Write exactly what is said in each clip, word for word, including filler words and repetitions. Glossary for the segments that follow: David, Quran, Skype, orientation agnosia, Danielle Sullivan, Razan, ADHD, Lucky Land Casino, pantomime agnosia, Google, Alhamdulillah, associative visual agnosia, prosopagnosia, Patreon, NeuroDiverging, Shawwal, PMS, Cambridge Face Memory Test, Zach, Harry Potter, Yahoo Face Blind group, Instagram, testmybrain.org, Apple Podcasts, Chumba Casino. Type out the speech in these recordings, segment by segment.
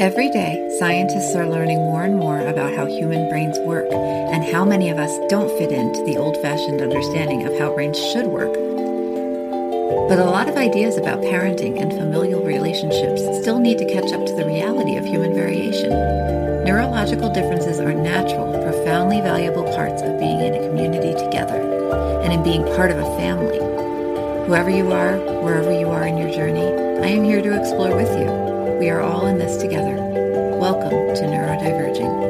Every day, scientists are learning more and more about how human brains work and how many of us don't fit into the old-fashioned understanding of how brains should work. But a lot of ideas about parenting and familial relationships still need to catch up to the reality of human variation. Neurological differences are natural, profoundly valuable parts of being in a community together and in being part of a family. Whoever you are, wherever you are in your journey, I am here to explore with you. We are all in this together. Welcome to NeuroDiverging.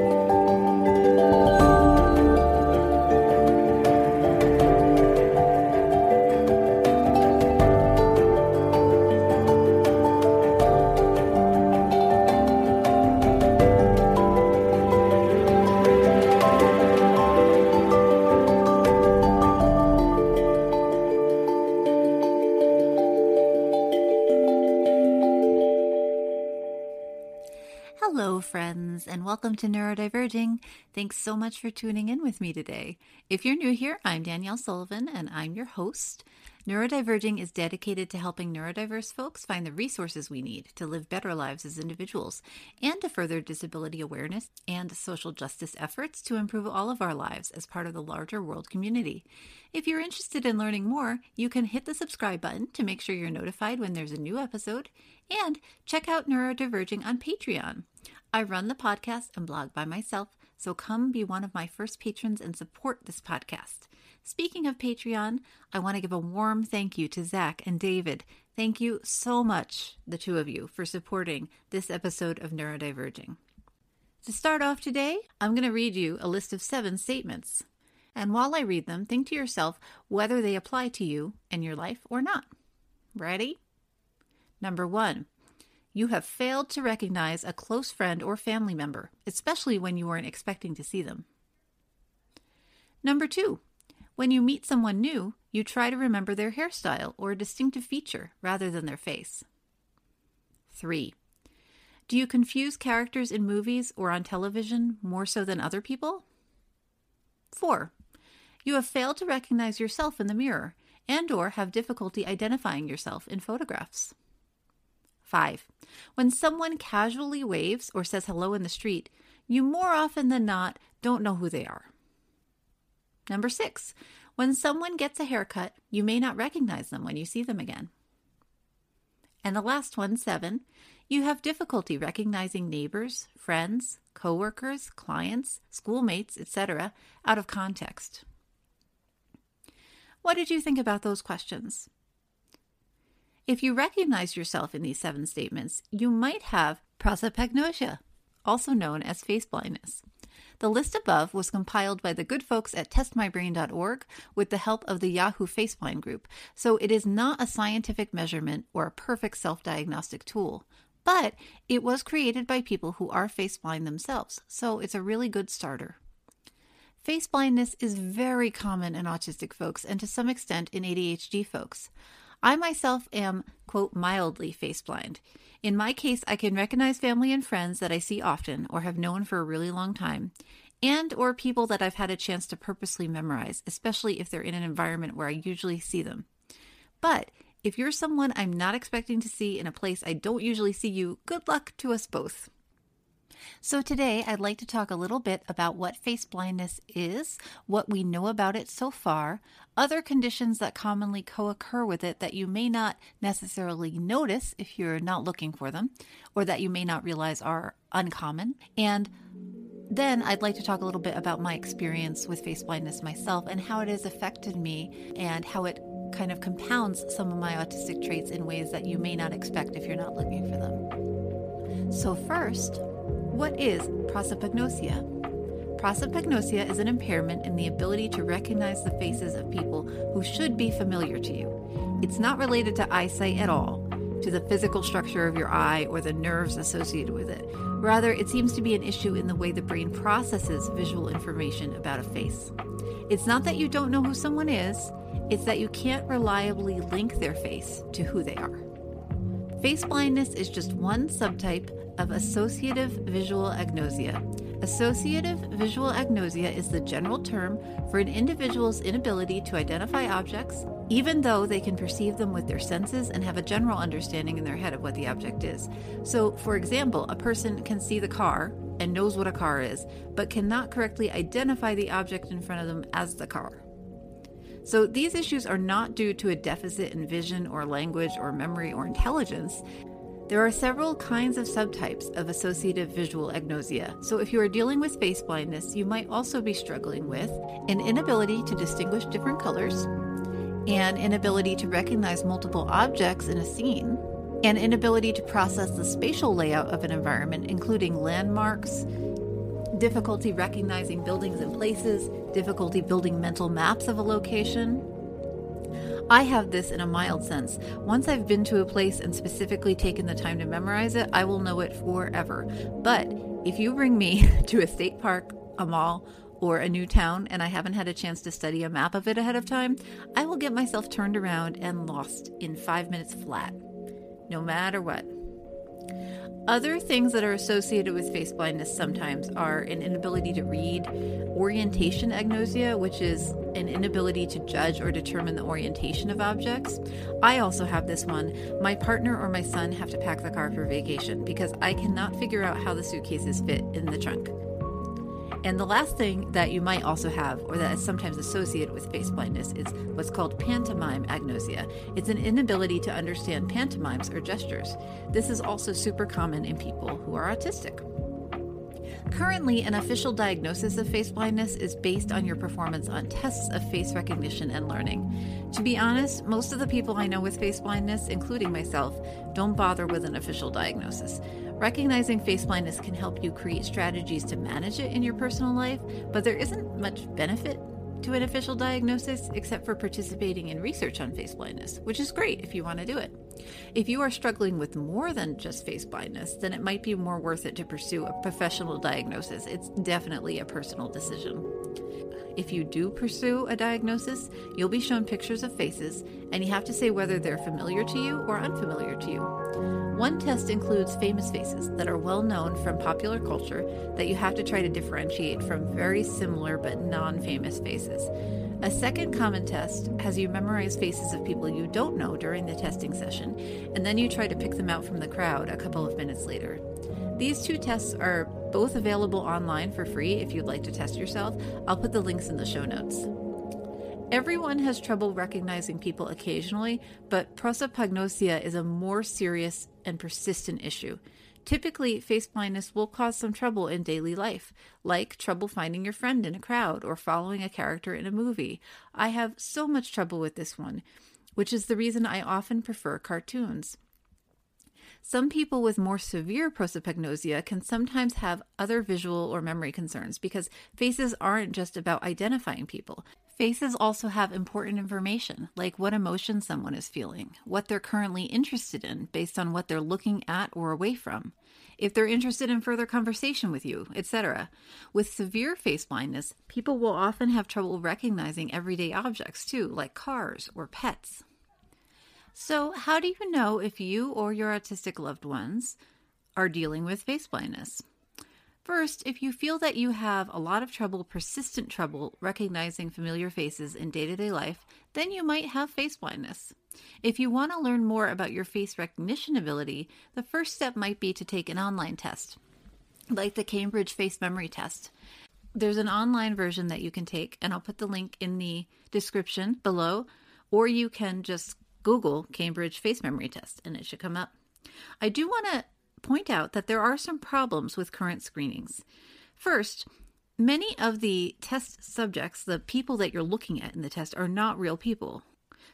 And welcome to NeuroDiverging. Thanks so much for tuning in with me today. If you're new here, I'm Danielle Sullivan and I'm your host. NeuroDiverging is dedicated to helping neurodiverse folks find the resources we need to live better lives as individuals and to further disability awareness and social justice efforts to improve all of our lives as part of the larger world community. If you're interested in learning more, you can hit the subscribe button to make sure you're notified when there's a new episode and check out NeuroDiverging on Patreon. I run the podcast and blog by myself, so come be one of my first patrons and support this podcast. Speaking of Patreon, I want to give a warm thank you to Zach and David. Thank you so much, the two of you, for supporting this episode of NeuroDiverging. To start off today, I'm going to read you a list of seven statements. And while I read them, think to yourself whether they apply to you and your life or not. Ready? Number one. You have failed to recognize a close friend or family member, especially when you weren't expecting to see them. Number two, when you meet someone new, you try to remember their hairstyle or a distinctive feature rather than their face. Three, do you confuse characters in movies or on television more so than other people? Four, you have failed to recognize yourself in the mirror and/or have difficulty identifying yourself in photographs. Five, when someone casually waves or says hello in the street, you more often than not don't know who they are. Number six, when someone gets a haircut, you may not recognize them when you see them again. And the last one, seven, you have difficulty recognizing neighbors, friends, coworkers, clients, schoolmates, et cetera out of context. What did you think about those questions? If you recognize yourself in these seven statements, you might have prosopagnosia, also known as face blindness. The list above was compiled by the good folks at test my brain dot org with the help of the Yahoo Face Blind group, so it is not a scientific measurement or a perfect self-diagnostic tool, but it was created by people who are face blind themselves, so it's a really good starter. Face blindness is very common in autistic folks and to some extent in A D H D folks. I myself am, quote, mildly face blind. In my case, I can recognize family and friends that I see often or have known for a really long time, and or people that I've had a chance to purposely memorize, especially if they're in an environment where I usually see them. But if you're someone I'm not expecting to see in a place I don't usually see you, good luck to us both. So today, I'd like to talk a little bit about what face blindness is, what we know about it so far, other conditions that commonly co-occur with it that you may not necessarily notice if you're not looking for them, or that you may not realize are uncommon. And then I'd like to talk a little bit about my experience with face blindness myself and how it has affected me and how it kind of compounds some of my autistic traits in ways that you may not expect if you're not looking for them. So first, what is prosopagnosia? Prosopagnosia is an impairment in the ability to recognize the faces of people who should be familiar to you. It's not related to eyesight at all. to the physical structure of your eye or the nerves associated with it. Rather, it seems to be an issue in the way the brain processes visual information about a face. It's not that you don't know who someone is, it's that you can't reliably link their face to who they are. Face blindness is just one subtype of associative visual agnosia. Associative visual agnosia is the general term for an individual's inability to identify objects, even though they can perceive them with their senses and have a general understanding in their head of what the object is. So, for example, a person can see the car and knows what a car is, but cannot correctly identify the object in front of them as the car. So these issues are not due to a deficit in vision or language or memory or intelligence. There are several kinds of subtypes of associative visual agnosia, so if you are dealing with face blindness, you might also be struggling with an inability to distinguish different colors, an inability to recognize multiple objects in a scene, an inability to process the spatial layout of an environment, including landmarks, difficulty recognizing buildings and places, difficulty building mental maps of a location. I have this in a mild sense. Once I've been to a place and specifically taken the time to memorize it, I will know it forever. But if you bring me to a state park, a mall, or a new town, and I haven't had a chance to study a map of it ahead of time, I will get myself turned around and lost in five minutes flat, no matter what. Other things that are associated with face blindness sometimes are an inability to read, orientation agnosia, which is an inability to judge or determine the orientation of objects. I also have this one. My partner or my son have to pack the car for vacation because I cannot figure out how the suitcases fit in the trunk. And the last thing that you might also have, or that is sometimes associated with face blindness, is what's called pantomime agnosia. It's an inability to understand pantomimes or gestures. This is also super common in people who are autistic. Currently, an official diagnosis of face blindness is based on your performance on tests of face recognition and learning. To be honest, most of the people I know with face blindness, including myself, don't bother with an official diagnosis. Recognizing face blindness can help you create strategies to manage it in your personal life, but there isn't much benefit to an official diagnosis except for participating in research on face blindness, which is great if you want to do it. If you are struggling with more than just face blindness, then it might be more worth it to pursue a professional diagnosis. It's definitely a personal decision. If you do pursue a diagnosis, you'll be shown pictures of faces, and you have to say whether they're familiar to you or unfamiliar to you. One test includes famous faces that are well known from popular culture that you have to try to differentiate from very similar but non-famous faces. A second common test has you memorize faces of people you don't know during the testing session, and then you try to pick them out from the crowd a couple of minutes later. These two tests are both available online for free if you'd like to test yourself. I'll put the links in the show notes. Everyone has trouble recognizing people occasionally, but prosopagnosia is a more serious and persistent issue. Typically, face blindness will cause some trouble in daily life, like trouble finding your friend in a crowd or following a character in a movie. I have so much trouble with this one, which is the reason I often prefer cartoons. Some people with more severe prosopagnosia can sometimes have other visual or memory concerns because faces aren't just about identifying people. Faces also have important information, like what emotion someone is feeling, what they're currently interested in based on what they're looking at or away from, if they're interested in further conversation with you, et cetera. With severe face blindness, people will often have trouble recognizing everyday objects too, like cars or pets. So how do you know if you or your autistic loved ones are dealing with face blindness? First, if you feel that you have a lot of trouble, persistent trouble, recognizing familiar faces in day-to-day life, then you might have face blindness. If you want to learn more about your face recognition ability, the first step might be to take an online test, like the Cambridge Face Memory Test. There's an online version that you can take, and I'll put the link in the description below, or you can just Google Cambridge Face Memory Test, and it should come up. I do want to point out that there are some problems with current screenings. First, many of the test subjects, the people that you're looking at in the test, are not real people.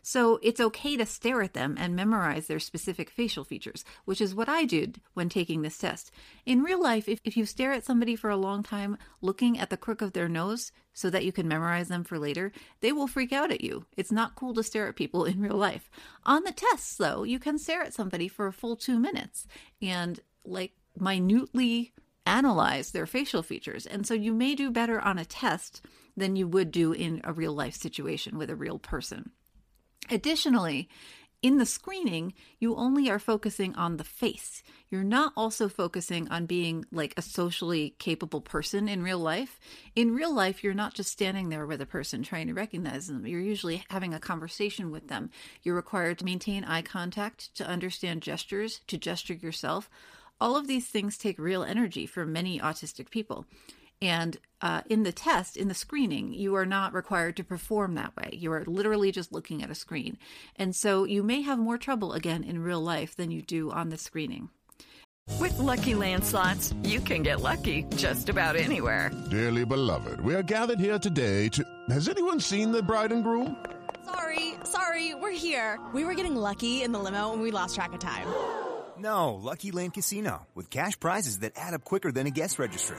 So it's okay to stare at them and memorize their specific facial features, which is what I did when taking this test. In real life, if, if you stare at somebody for a long time, looking at the crook of their nose so that you can memorize them for later, they will freak out at you. It's not cool to stare at people in real life. On the tests, though, you can stare at somebody for a full two minutes and like minutely analyze their facial features. And so you may do better on a test than you would do in a real life situation with a real person. Additionally, in the screening, you only are focusing on the face. You're not also focusing on being like a socially capable person in real life. In real life, you're not just standing there with a person trying to recognize them. You're usually having a conversation with them. You're required to maintain eye contact, to understand gestures, to gesture yourself. All of these things take real energy for many autistic people. And uh, in the test, in the screening, you are not required to perform that way. You are literally just looking at a screen. And so you may have more trouble again in real life than you do on the screening. With Lucky Land Slots, you can get lucky just about anywhere. Dearly beloved, we are gathered here today to... Has anyone seen the bride and groom? Sorry, sorry, we're here. We were getting lucky in the limo and we lost track of time. No, Lucky Land Casino, with cash prizes that add up quicker than a guest registry.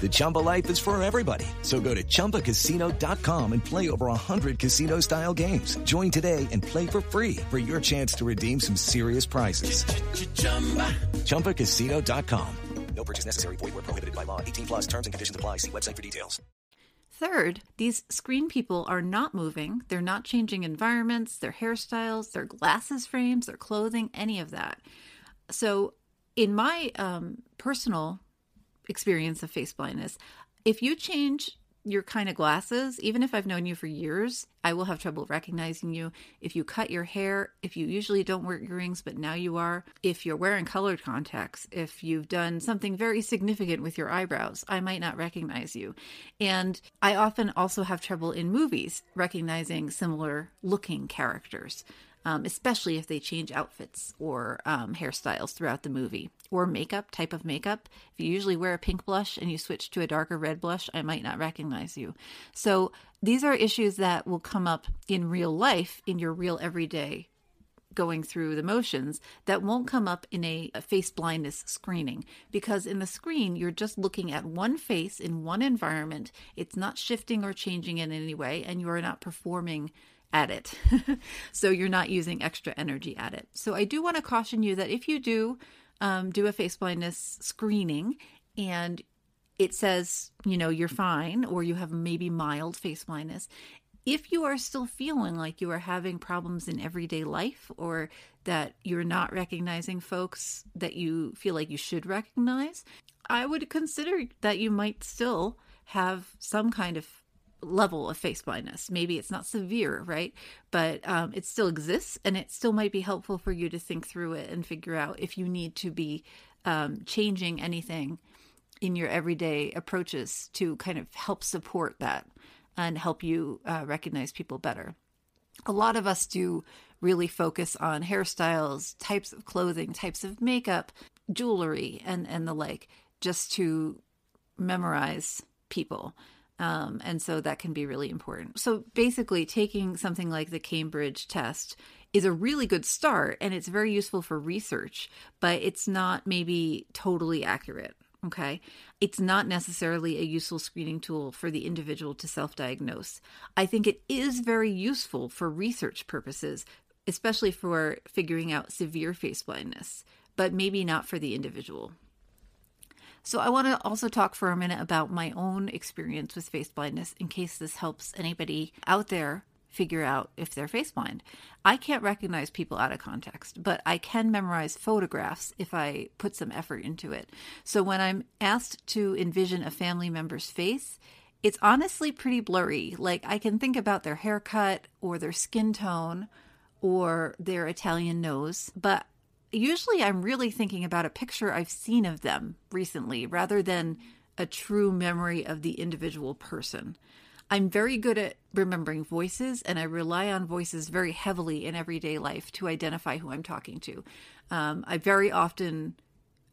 The Chumba life is for everybody. So go to chumba casino dot com and play over one hundred casino-style games. Join today and play for free for your chance to redeem some serious prizes. Ch-ch-chumba. chumba casino dot com. No purchase necessary. Void where prohibited by law. eighteen plus terms and conditions apply. See website for details. Third, these screen people are not moving. They're not changing environments, their hairstyles, their glasses frames, their clothing, any of that. So in my um, personal experience of face blindness, if you change your kind of glasses, even if I've known you for years, I will have trouble recognizing you. If you cut your hair, if you usually don't wear earrings, but now you are, if you're wearing colored contacts, if you've done something very significant with your eyebrows, I might not recognize you. And I often also have trouble in movies recognizing similar looking characters, um, especially if they change outfits or um, hairstyles throughout the movie. Or makeup, type of makeup. If you usually wear a pink blush and you switch to a darker red blush, I might not recognize you. So these are issues that will come up in real life, in your real everyday going through the motions, that won't come up in a, a face blindness screening. Because in the screen, you're just looking at one face in one environment. It's not shifting or changing in any way, and you are not performing at it. So you're not using extra energy at it. So I do want to caution you that if you do... Um, do a face blindness screening and it says, you know, you're fine or you have maybe mild face blindness. If you are still feeling like you are having problems in everyday life or that you're not recognizing folks that you feel like you should recognize, I would consider that you might still have some kind of level of face blindness. Maybe it's not severe, right? But um, it still exists and it still might be helpful for you to think through it and figure out if you need to be um, changing anything in your everyday approaches to kind of help support that and help you uh, recognize people better. A lot of us do really focus on hairstyles, types of clothing, types of makeup, jewelry, and, and the like, just to memorize people. Um, and so that can be really important. So basically taking something like the Cambridge test is a really good start and it's very useful for research, but it's not maybe totally accurate. Okay. It's not necessarily a useful screening tool for the individual to self-diagnose. I think it is very useful for research purposes, especially for figuring out severe face blindness, but maybe not for the individual. So I want to also talk for a minute about my own experience with face blindness in case this helps anybody out there figure out if they're face blind. I can't recognize people out of context, but I can memorize photographs if I put some effort into it. So when I'm asked to envision a family member's face, it's honestly pretty blurry. Like I can think about their haircut or their skin tone or their Italian nose, but usually I'm really thinking about a picture I've seen of them recently rather than a true memory of the individual person. I'm very good at remembering voices, and I rely on voices very heavily in everyday life to identify who I'm talking to. Um, I very often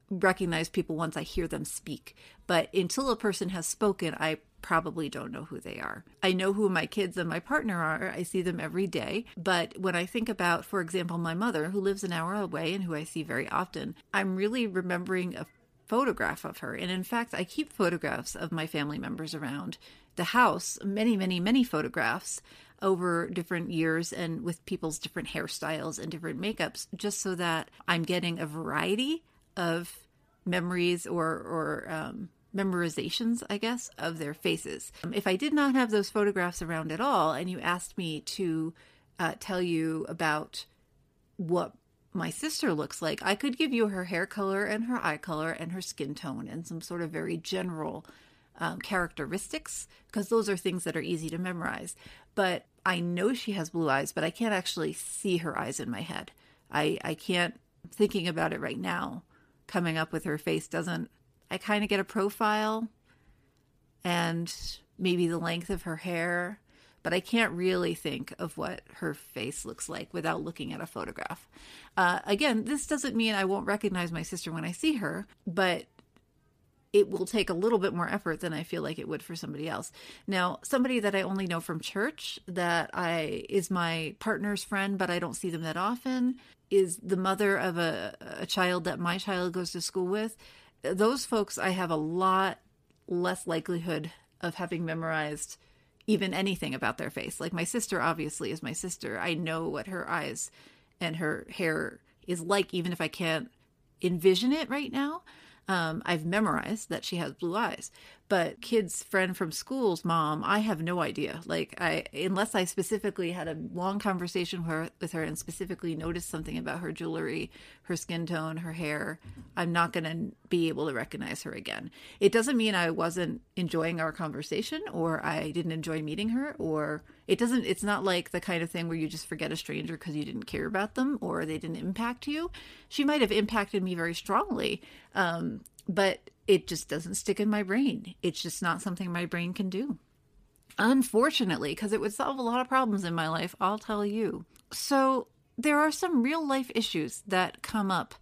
recognize people once I hear them speak, but until a person has spoken, I probably don't know who they are. I know who my kids and my partner are. I see them every day. But when I think about, for example, my mother, who lives an hour away and who I see very often, I'm really remembering a photograph of her. And in fact, I keep photographs of my family members around the house, many, many, many photographs over different years and with people's different hairstyles and different makeups, just so that I'm getting a variety of memories or, or, um, memorizations, I guess, of their faces. Um, if I did not have those photographs around at all, and you asked me to uh, tell you about what my sister looks like, I could give you her hair color and her eye color and her skin tone and some sort of very general um, characteristics, because those are things that are easy to memorize. But I know she has blue eyes, but I can't actually see her eyes in my head. I, I can't, thinking about it right now, coming up with her face doesn't, I kind of get a profile and maybe the length of her hair, but I can't really think of what her face looks like without looking at a photograph. Uh, again, this doesn't mean I won't recognize my sister when I see her, but it will take a little bit more effort than I feel like it would for somebody else. Now, somebody that I only know from church that I is my partner's friend, but I don't see them that often, is the mother of a, a child that my child goes to school with. Those folks, I have a lot less likelihood of having memorized even anything about their face. Like my sister, obviously, is my sister. I know what her eyes and her hair is like, even if I can't envision it right now. Um, I've memorized that she has blue eyes. But kid's friend from school's mom, I have no idea. Like I, unless I specifically had a long conversation with her, with her and specifically noticed something about her jewelry, her skin tone, her hair, I'm not going to be able to recognize her again. It doesn't mean I wasn't enjoying our conversation or I didn't enjoy meeting her, or it doesn't, it's not like the kind of thing where you just forget a stranger because you didn't care about them or they didn't impact you. She might have impacted me very strongly. Um, but it just doesn't stick in my brain. It's just not something my brain can do. Unfortunately, because it would solve a lot of problems in my life, I'll tell you. So there are some real life issues that come up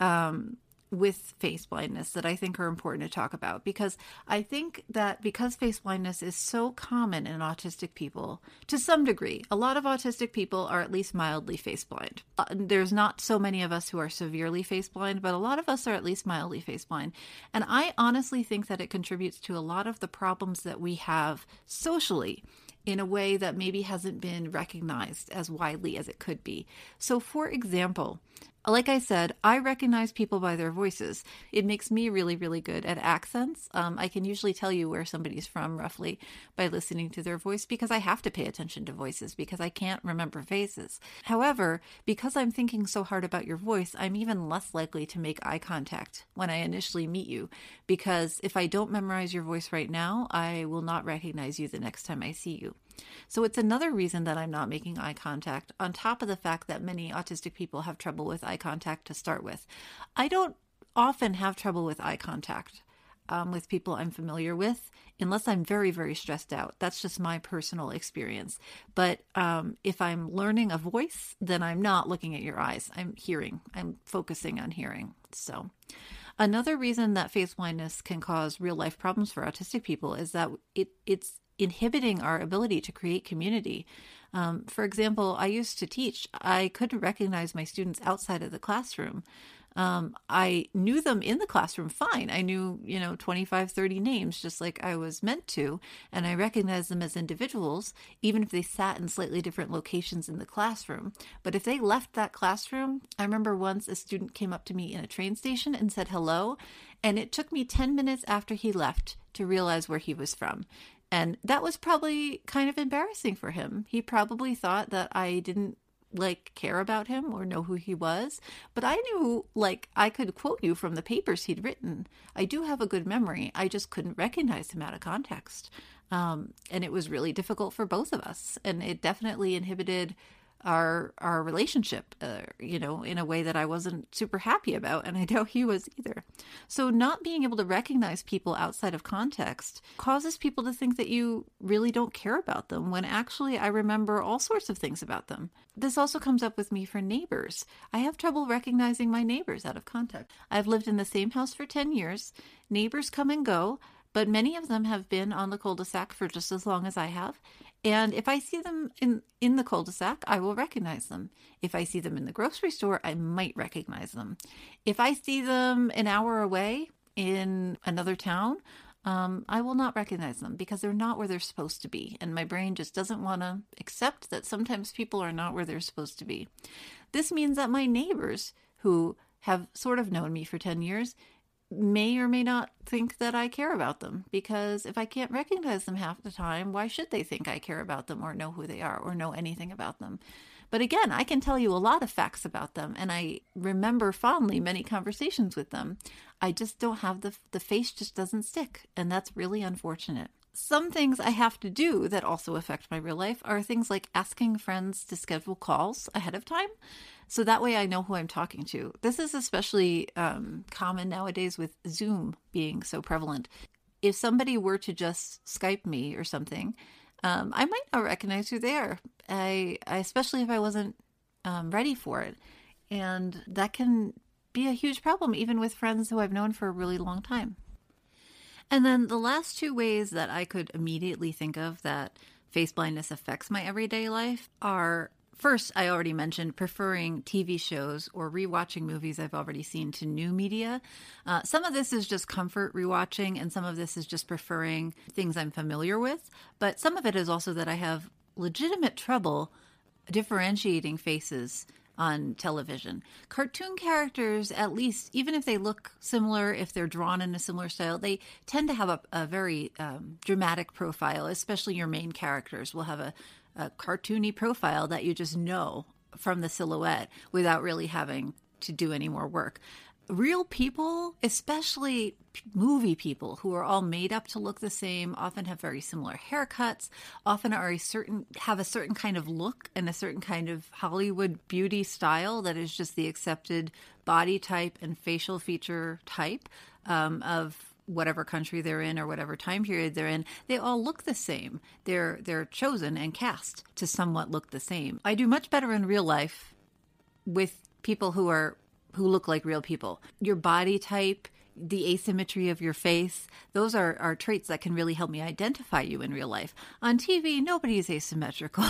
um, with face blindness that I think are important to talk about, because I think that because face blindness is so common in autistic people, to some degree, a lot of autistic people are at least mildly face blind. Uh, there's not so many of us who are severely face blind, but a lot of us are at least mildly face blind. And I honestly think that it contributes to a lot of the problems that we have socially in a way that maybe hasn't been recognized as widely as it could be. So for example, like I said, I recognize people by their voices. It makes me really, really good at accents. Um, I can usually tell you where somebody's from roughly by listening to their voice, because I have to pay attention to voices because I can't remember faces. However, because I'm thinking so hard about your voice, I'm even less likely to make eye contact when I initially meet you, because if I don't memorize your voice right now, I will not recognize you the next time I see you. So it's another reason that I'm not making eye contact, on top of the fact that many autistic people have trouble with eye contact to start with. I don't often have trouble with eye contact um, with people I'm familiar with, unless I'm very, very stressed out. That's just my personal experience. But um, if I'm learning a voice, then I'm not looking at your eyes. I'm hearing. I'm focusing on hearing. So another reason that face blindness can cause real life problems for autistic people is that it it's inhibiting our ability to create community. Um, for example, I used to teach. I couldn't recognize my students outside of the classroom. Um, I knew them in the classroom fine. I knew, you know, twenty-five, thirty names, just like I was meant to. And I recognized them as individuals, even if they sat in slightly different locations in the classroom. But if they left that classroom, I remember once a student came up to me in a train station and said hello. And it took me ten minutes after he left to realize where he was from. And that was probably kind of embarrassing for him. He probably thought that I didn't like care about him or know who he was, but I knew, like, I could quote you from the papers he'd written. I do have a good memory. I just couldn't recognize him out of context. Um, and it was really difficult for both of us. And it definitely inhibited our our relationship, uh, you know, in a way that I wasn't super happy about, and I doubt he was either. So not being able to recognize people outside of context causes people to think that you really don't care about them, when actually I remember all sorts of things about them. This also comes up with me for neighbors. I have trouble recognizing my neighbors out of context. I've lived in the same house for ten years. Neighbors come and go, but many of them have been on the cul-de-sac for just as long as I have. And if I see them in, in the cul-de-sac, I will recognize them. If I see them in the grocery store, I might recognize them. If I see them an hour away in another town, um, I will not recognize them because they're not where they're supposed to be. And my brain just doesn't want to accept that sometimes people are not where they're supposed to be. This means that my neighbors, who have sort of known me for ten years, may or may not think that I care about them, because if I can't recognize them half the time, why should they think I care about them or know who they are or know anything about them? But again, I can tell you a lot of facts about them, and I remember fondly many conversations with them. I just don't have the, the face just doesn't stick, and that's really unfortunate. Some things I have to do that also affect my real life are things like asking friends to schedule calls ahead of time, so that way I know who I'm talking to. This is especially um, common nowadays with Zoom being so prevalent. If somebody were to just Skype me or something, um, I might not recognize who they are, I, I, especially if I wasn't um, ready for it. And that can be a huge problem, even with friends who I've known for a really long time. And then the last two ways that I could immediately think of that face blindness affects my everyday life are... First, I already mentioned preferring T V shows or rewatching movies I've already seen to new media. Uh, some of this is just comfort rewatching, and some of this is just preferring things I'm familiar with. But some of it is also that I have legitimate trouble differentiating faces on television. Cartoon characters, at least, even if they look similar, if they're drawn in a similar style, they tend to have a, a very um, dramatic profile, especially your main characters will have a a cartoony profile that you just know from the silhouette without really having to do any more work. Real people, especially movie people who are all made up to look the same, often have very similar haircuts, often are a certain have a certain kind of look and a certain kind of Hollywood beauty style that is just the accepted body type and facial feature type um, of whatever country they're in or whatever time period they're in. They all look the same. They're they're chosen and cast to somewhat look the same. I do much better in real life with people who are who look like real people. Your body type, the asymmetry of your face, those are, are traits that can really help me identify you in real life. On T V, nobody is asymmetrical.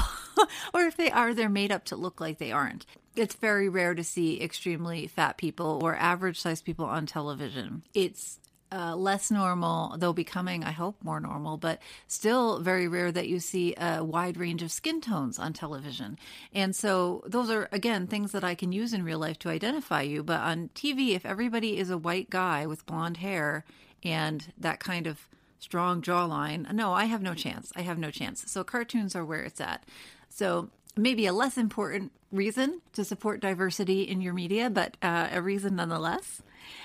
Or if they are, they're made up to look like they aren't. It's very rare to see extremely fat people or average-sized people on television. It's Uh, less normal, though becoming, I hope, more normal, but still very rare that you see a wide range of skin tones on television. And so those are, again, things that I can use in real life to identify you. But on T V, if everybody is a white guy with blonde hair and that kind of strong jawline, no, I have no chance. I have no chance. So cartoons are where it's at. So maybe a less important reason to support diversity in your media, but uh, a reason nonetheless.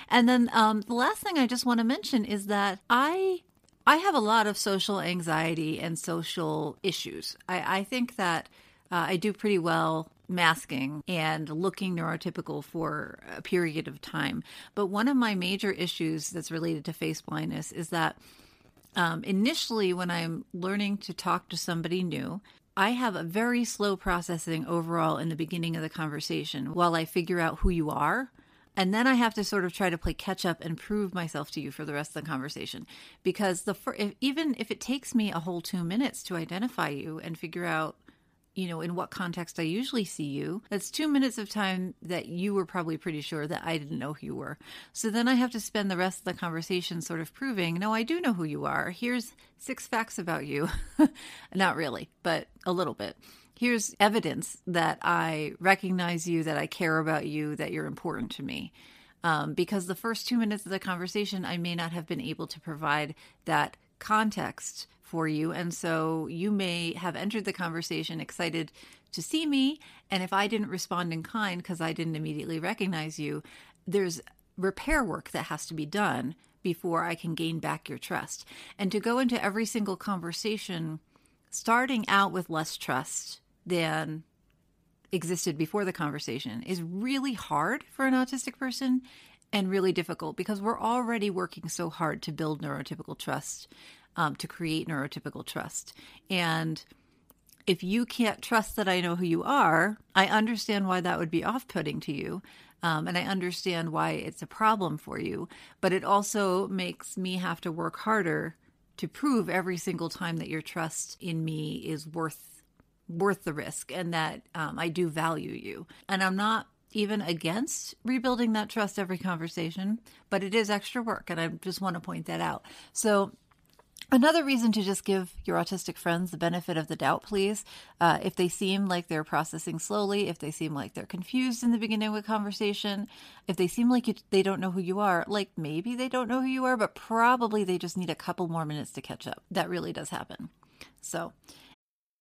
And then um, the last thing I just want to mention is that I I have a lot of social anxiety and social issues. I, I think that uh, I do pretty well masking and looking neurotypical for a period of time. But one of my major issues that's related to face blindness is that um, initially when I'm learning to talk to somebody new, I have a very slow processing overall in the beginning of the conversation while I figure out who you are. And then I have to sort of try to play catch up and prove myself to you for the rest of the conversation. Because the fir- if, even if it takes me a whole two minutes to identify you and figure out, you know, in what context I usually see you, that's two minutes of time that you were probably pretty sure that I didn't know who you were. So then I have to spend the rest of the conversation sort of proving, no, I do know who you are. Here's six facts about you. Not really, but a little bit. Here's evidence that I recognize you, that I care about you, that you're important to me. Um, because the first two minutes of the conversation, I may not have been able to provide that context for you. And so you may have entered the conversation excited to see me. And if I didn't respond in kind because I didn't immediately recognize you, there's repair work that has to be done before I can gain back your trust. And to go into every single conversation starting out with less trust than existed before the conversation is really hard for an autistic person and really difficult because we're already working so hard to build neurotypical trust, um, to create neurotypical trust. And if you can't trust that I know who you are, I understand why that would be off-putting to you. Um, and I understand why it's a problem for you. But it also makes me have to work harder to prove every single time that your trust in me is worth worth the risk and that um, I do value you. And I'm not even against rebuilding that trust every conversation, but it is extra work. And I just want to point that out. So another reason to just give your autistic friends the benefit of the doubt, please. Uh, if they seem like they're processing slowly, if they seem like they're confused in the beginning of a conversation, if they seem like you, they don't know who you are, like maybe they don't know who you are, but probably they just need a couple more minutes to catch up. That really does happen. So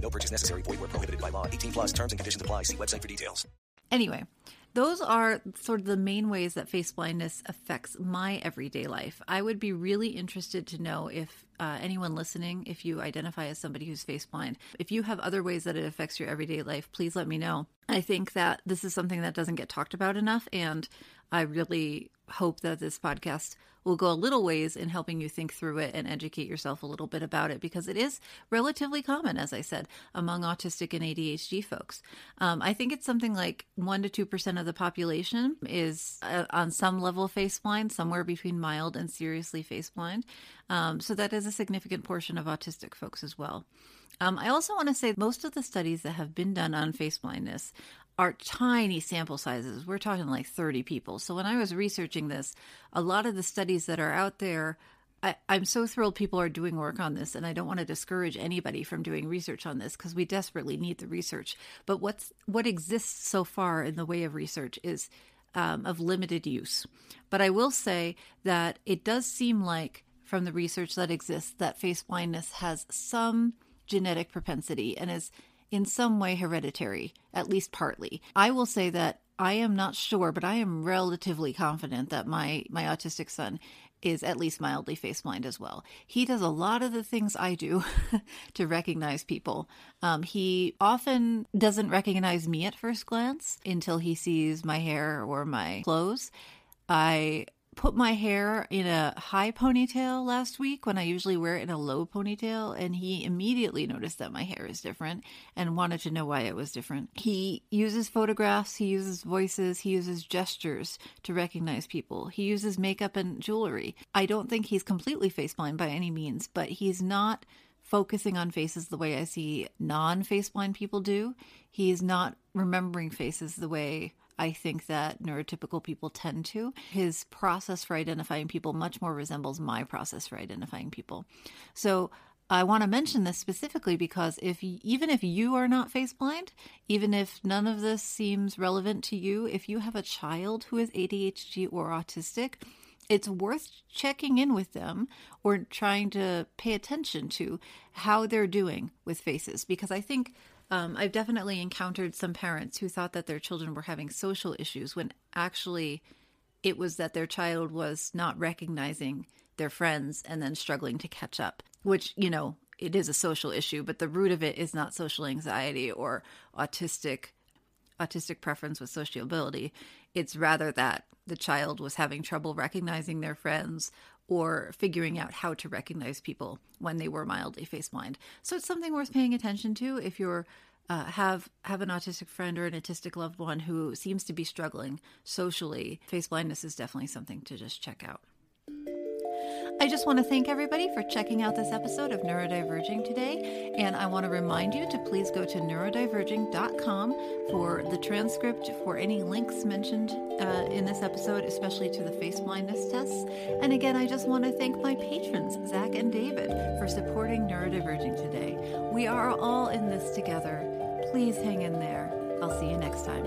No purchase necessary. Void where prohibited by law. eighteen plus terms and conditions apply. See website for details. Anyway, those are sort of the main ways that face blindness affects my everyday life. I would be really interested to know if uh, anyone listening, if you identify as somebody who's face blind, if you have other ways that it affects your everyday life, please let me know. I think that this is something that doesn't get talked about enough, and I really hope that this podcast will go a little ways in helping you think through it and educate yourself a little bit about it, because it is relatively common, as I said, among autistic and A D H D folks. Um, I think it's something like one to two percent of the population is uh, on some level face blind, somewhere between mild and seriously face blind. Um, so that is a significant portion of autistic folks as well. Um, I also want to say most of the studies that have been done on face blindness are tiny sample sizes. We're talking like thirty people. So when I was researching this, a lot of the studies that are out there, I, I'm so thrilled people are doing work on this, and I don't want to discourage anybody from doing research on this because we desperately need the research. But what's what exists so far in the way of research is um, of limited use. But I will say that it does seem like from the research that exists that face blindness has some genetic propensity and is in some way hereditary, at least partly. I will say that I am not sure, but I am relatively confident that my, my autistic son is at least mildly face blind as well. He does a lot of the things I do to recognize people. Um, he often doesn't recognize me at first glance until he sees my hair or my clothes. I put my hair in a high ponytail last week when I usually wear it in a low ponytail, and he immediately noticed that my hair is different and wanted to know why it was different. He uses photographs, he uses voices, he uses gestures to recognize people. He uses makeup and jewelry. I don't think he's completely face blind by any means, but he's not focusing on faces the way I see non-face blind people do. He is not remembering faces the way I think that neurotypical people tend to. His process for identifying people much more resembles my process for identifying people. So I want to mention this specifically because if even if you are not face blind, even if none of this seems relevant to you, if you have a child who is A D H D or autistic, it's worth checking in with them or trying to pay attention to how they're doing with faces, because I think Um, I've definitely encountered some parents who thought that their children were having social issues when actually it was that their child was not recognizing their friends and then struggling to catch up, which, you know, it is a social issue, but the root of it is not social anxiety or autistic autistic preference with sociability. It's rather that the child was having trouble recognizing their friends or figuring out how to recognize people when they were mildly face blind. So it's something worth paying attention to if you're uh, have have an autistic friend or an autistic loved one who seems to be struggling socially, face blindness is definitely something to just check out. I just want to thank everybody for checking out this episode of NeuroDiverging today, and I want to remind you to please go to neurodiverging dot com for the transcript for any links mentioned uh, in this episode, especially to the face blindness tests. And again, I just want to thank my patrons, Zach and David, for supporting NeuroDiverging today. We are all in this together. Please hang in there. I'll see you next time.